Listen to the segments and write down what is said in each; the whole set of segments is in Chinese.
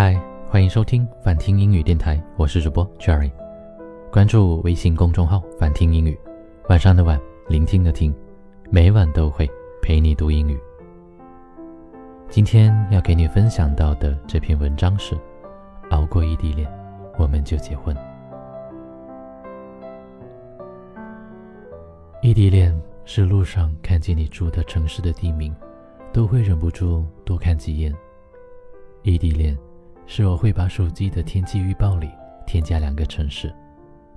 嗨，欢迎收听反听英语电台，我是主播 Jerry， 关注微信公众号反听英语，晚上的晚，聆听的听，每晚都会陪你读英语。今天要给你分享到的这篇文章是熬过异地恋，我们就结婚。异地恋是路上看见你住的城市的地名，都会忍不住多看几眼。异地恋是我会把手机的天气预报里添加两个城市，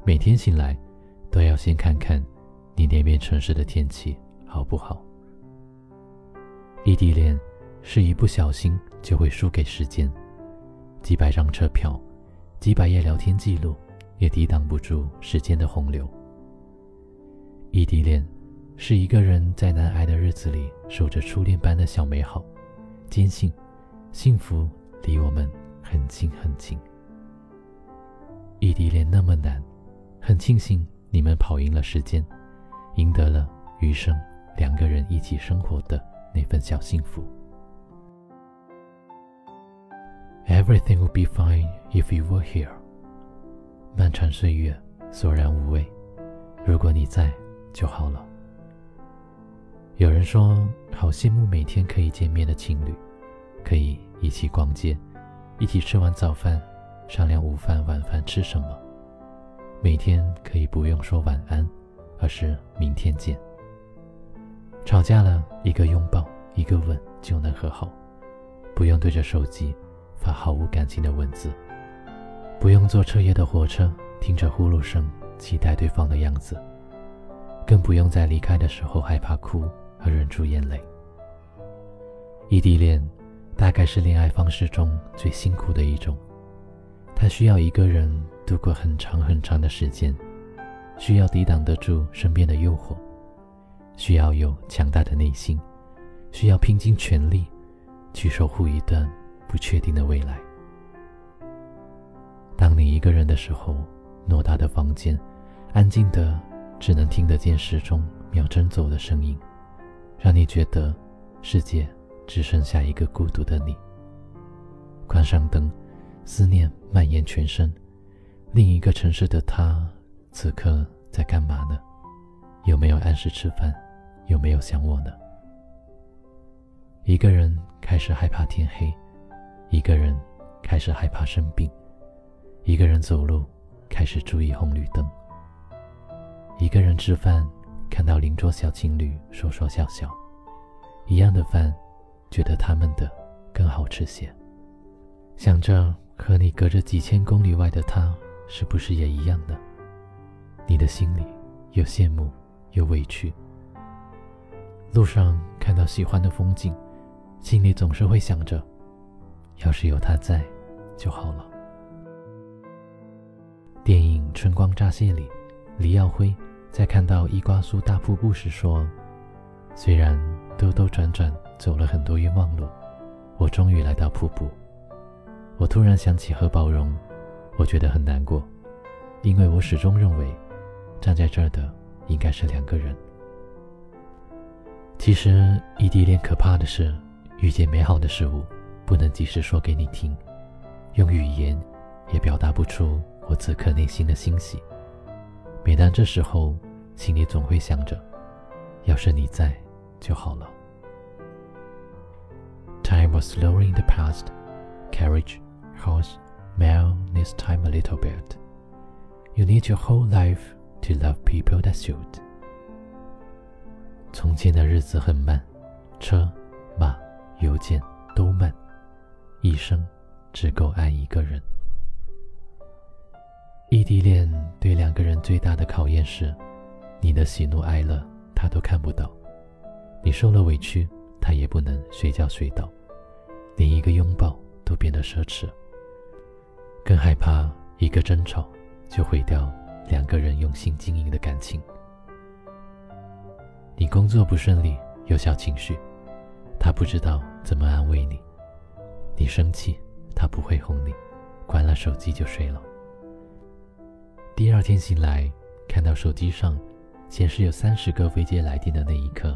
每天醒来都要先看看你那边城市的天气好不好。异地恋是一不小心就会输给时间，几百张车票，几百页聊天记录，也抵挡不住时间的洪流。异地恋是一个人在难挨的日子里守着初恋般的小美好，坚信幸福离我们很近很近。异地恋那么难，很庆幸你们跑赢了时间，赢得了余生两个人一起生活的那份小幸福。 Everything will be fine if you were here。 漫长岁月索然无味，如果你在就好了。有人说，好羡慕每天可以见面的情侣，可以一起逛街，一起吃完早饭，商量午饭晚饭吃什么，每天可以不用说晚安，而是明天见。吵架了，一个拥抱，一个吻就能和好，不用对着手机发毫无感情的文字，不用坐彻夜的火车，听着呼噜声期待对方的样子，更不用在离开的时候害怕哭和忍住眼泪。异地恋大概是恋爱方式中最辛苦的一种，它需要一个人度过很长很长的时间，需要抵挡得住身边的诱惑，需要有强大的内心，需要拼尽全力去守护一段不确定的未来。当你一个人的时候，偌大的房间安静的只能听得见时钟秒针走的声音，让你觉得世界只剩下一个孤独的你。关上灯，思念蔓延全身，另一个城市的他此刻在干嘛呢？有没有按时吃饭？有没有想我呢？一个人开始害怕天黑，一个人开始害怕生病，一个人走路开始注意红绿灯，一个人吃饭看到邻桌小情侣说说笑笑，一样的饭觉得他们的更好吃些，想着和你隔着几千公里外的他是不是也一样呢？你的心里有羡慕有委屈。路上看到喜欢的风景，心里总是会想着要是有他在就好了。电影《春光乍泄》里，李耀辉在看到伊瓜苏大瀑布时说，虽然兜兜转转走了很多冤枉路，我终于来到瀑布。我突然想起何宝荣，我觉得很难过，因为我始终认为站在这儿的应该是两个人。其实异地恋可怕的是，遇见美好的事物不能及时说给你听，用语言也表达不出我此刻内心的欣喜。每当这时候，心里总会想着要是你在就好了。 Time was slower in the past. Carriage, horse, mail, this time a little bit. You need your whole life to love people that should. 从前的日子很慢，车马邮件都慢，一生只够爱一个人。异地恋对两个人最大的考验是，你的喜怒哀乐他都看不到，你受了委屈他也不能随叫随到，连一个拥抱都变得奢侈，更害怕一个争吵就毁掉两个人用心经营的感情。你工作不顺利，有小情绪，他不知道怎么安慰你，你生气他不会哄你，关了手机就睡了。第二天醒来，看到手机上显示有30个未接来电的那一刻，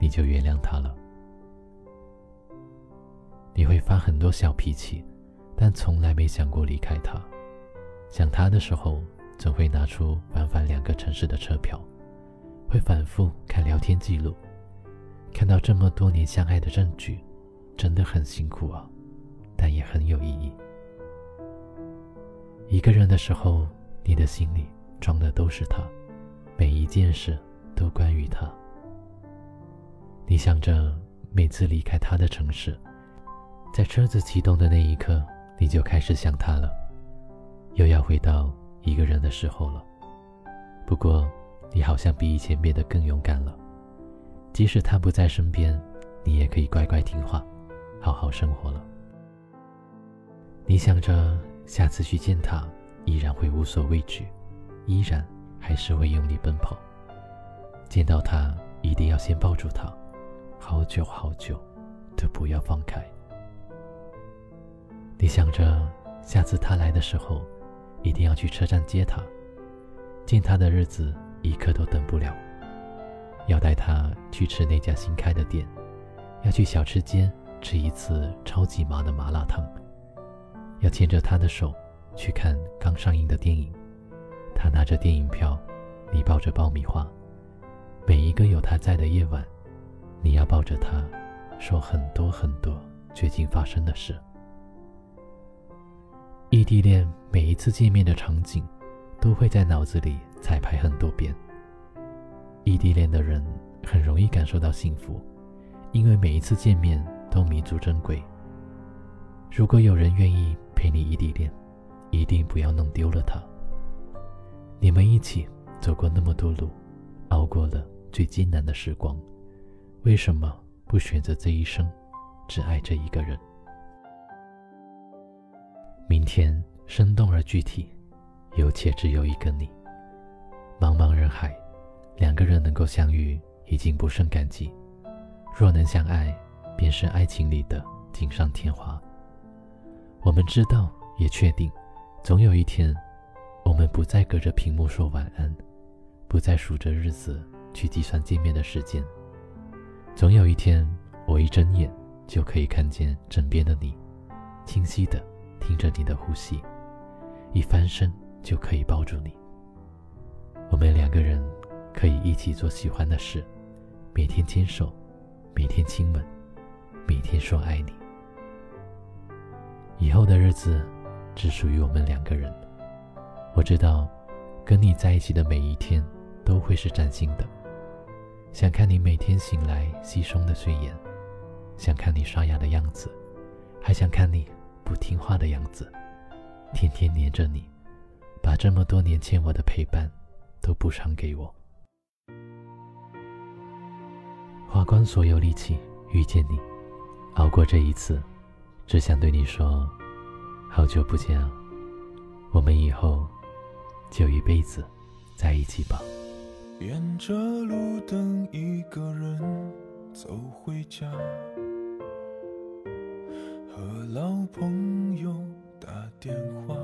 你就原谅他了。你会发很多小脾气，但从来没想过离开他。想他的时候，总会拿出往返2个城市的车票，会反复看聊天记录，看到这么多年相爱的证据，真的很辛苦啊，但也很有意义。一个人的时候，你的心里装的都是他，每一件事都关于他。你想着每次离开他的城市，在车子启动的那一刻，你就开始想他了，又要回到一个人的时候了。不过你好像比以前变得更勇敢了，即使他不在身边，你也可以乖乖听话，好好生活了。你想着下次去见他依然会无所畏惧，依然还是会用力奔跑，见到他一定要先抱住他，好久好久都不要放开。你想着下次他来的时候一定要去车站接他，见他的日子一刻都等不了，要带他去吃那家新开的店，要去小吃街吃一次超级麻的麻辣烫，要牵着他的手去看刚上映的电影，他拿着电影票，你抱着爆米花。每一个有他在的夜晚，你要抱着他说很多很多最近发生的事。异地恋每一次见面的场景都会在脑子里彩排很多遍。异地恋的人很容易感受到幸福，因为每一次见面都弥足珍贵。如果有人愿意陪你异地恋，一定不要弄丢了他。你们一起走过那么多路，熬过了最艰难的时光，为什么不选择这一生只爱这一个人？明天生动而具体，有且只有一个你。茫茫人海，2个人能够相遇已经不胜感激，若能相爱，便是爱情里的锦上添花。我们知道也确定，总有一天我们不再隔着屏幕说晚安，不再数着日子去计算见面的时间。总有一天，我一睁眼就可以看见枕边的你，清晰的听着你的呼吸，一翻身就可以抱住你。我们2个人可以一起做喜欢的事，每天牵手，每天亲吻，每天说爱你。以后的日子只属于我们2个人。我知道跟你在一起的每一天都会是崭新的，想看你每天醒来稀松的睡眼，想看你刷牙的样子，还想看你不听话的样子，天天黏着你，把这么多年欠我的陪伴都补偿给我。花光所有力气遇见你，熬过这一次，只想对你说，好久不见啊，我们以后就一辈子在一起吧。沿着路灯一个人走回家，和老朋友打电话，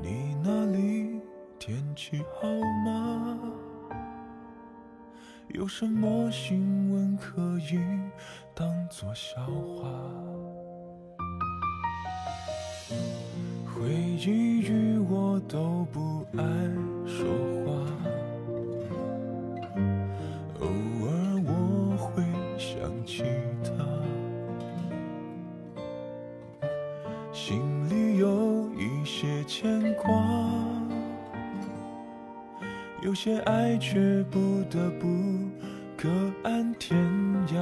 你那里天气好吗？有什么新闻可以当作笑话？回忆与我都不爱说话，偶尔我会想起他，心里有一些牵挂，有些爱却不得不各安天涯。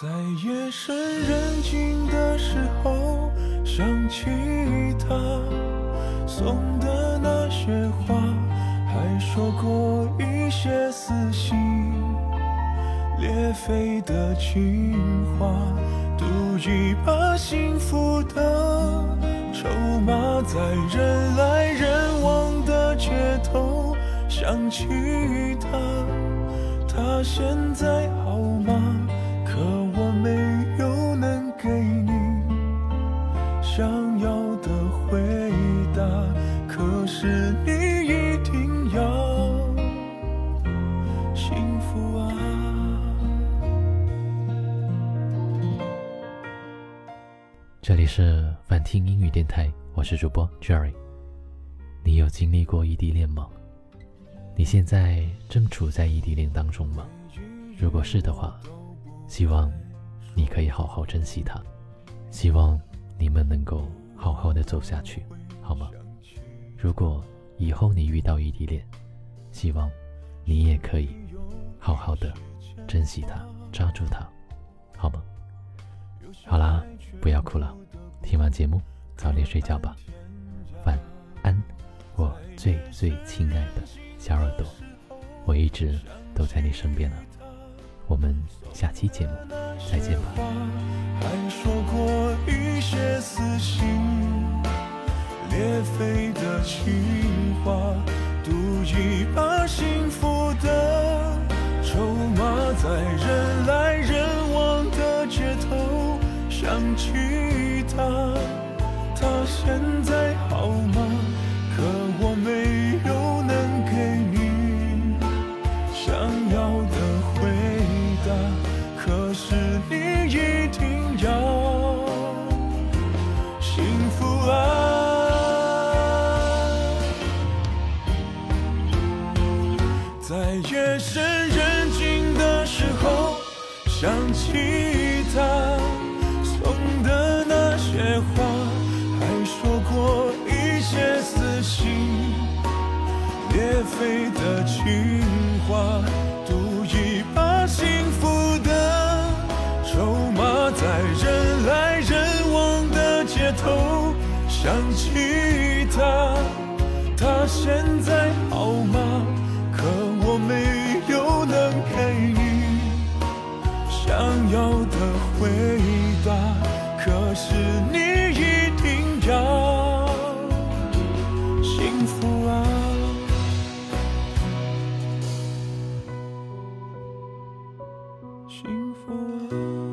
在夜深人静的时候想起他送的那些话，还说过一些撕心裂肺的情话，赌一把幸福的筹码，在人来人往的街头想起他，他现在好吗？可我没有能给你想要的回答，可是你一定要幸福啊。是反听英语电台，我是主播 Jerry。 你有经历过异地恋吗？你现在正处在异地恋当中吗？如果是的话，希望你可以好好珍惜它，希望你们能够好好的走下去，好吗？如果以后你遇到异地恋，希望你也可以好好的珍惜它，抓住它，好吗？好啦，不要哭了，听完节目早点睡觉吧。晚安，我最最亲爱的小耳朵，我一直都在你身边了。我们下期节目再见吧。还说过一些撕心裂肺的情话，赌一把幸福的筹码，在人来人往的街头想起他，他现在好吗？可我没有能给你想要的回答，可是你一定要幸福啊。在夜深人静的时候想起他的那些话，还说过一些撕心裂肺的情话，赌一把幸福的筹码，在人来人往的街头想起他，他现在好吗？可我没有能给你想要的回答，可是你一定要幸福啊。幸福啊。